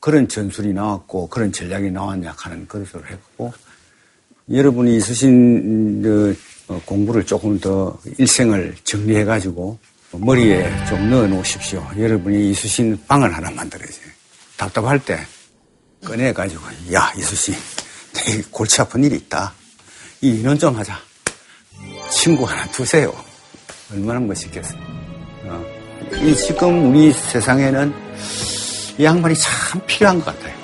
그런 전술이 나왔고 그런 전략이 나왔냐 하는 그것을 했고, 여러분이 이순신 공부를 조금 더 일생을 정리해가지고 머리에 좀 넣어 놓으십시오. 여러분이 이순신 방을 하나 만들어야지. 답답할 때 꺼내가지고, 야, 이순신, 되게 골치 아픈 일이 있다. 이 인원 좀 하자. 친구 하나 두세요. 얼마나 멋있겠어요. 지금 우리 세상에는 이 양반이 참 필요한 것 같아요.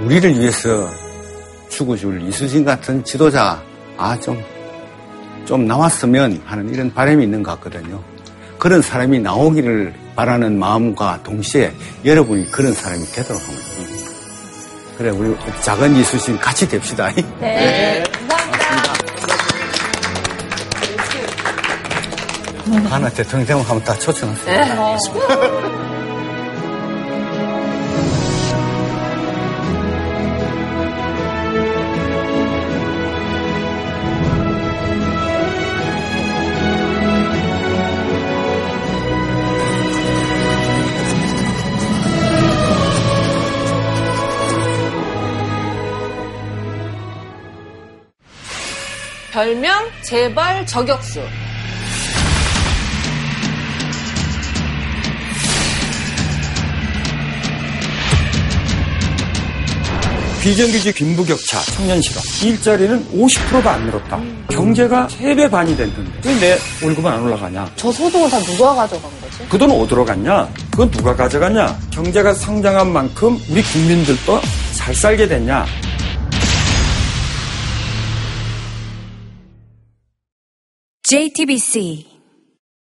우리를 위해서 죽어줄 이순신 같은 지도자, 좀 나왔으면 하는 이런 바람이 있는 것 같거든요. 그런 사람이 나오기를 바라는 마음과 동시에 여러분이 그런 사람이 되도록 하면 됩니다. 그래, 우리 작은 이순신 같이 됩시다. 네. 네. 감사합니다. 하나 대통령 되면 한번 다 초청하세요. 네. 별명 재벌 저격수. 비정규직 빈부격차, 청년 실업, 일자리는 50%가 안 늘었다. 경제가 3배 반이 됐는데 왜 내 월급은 안 올라가냐? 저 소득을 다 누가 가져간 거지? 그 돈 어디로 갔냐? 그건 누가 가져갔냐? 경제가 성장한 만큼 우리 국민들도 잘 살게 됐냐? JTBC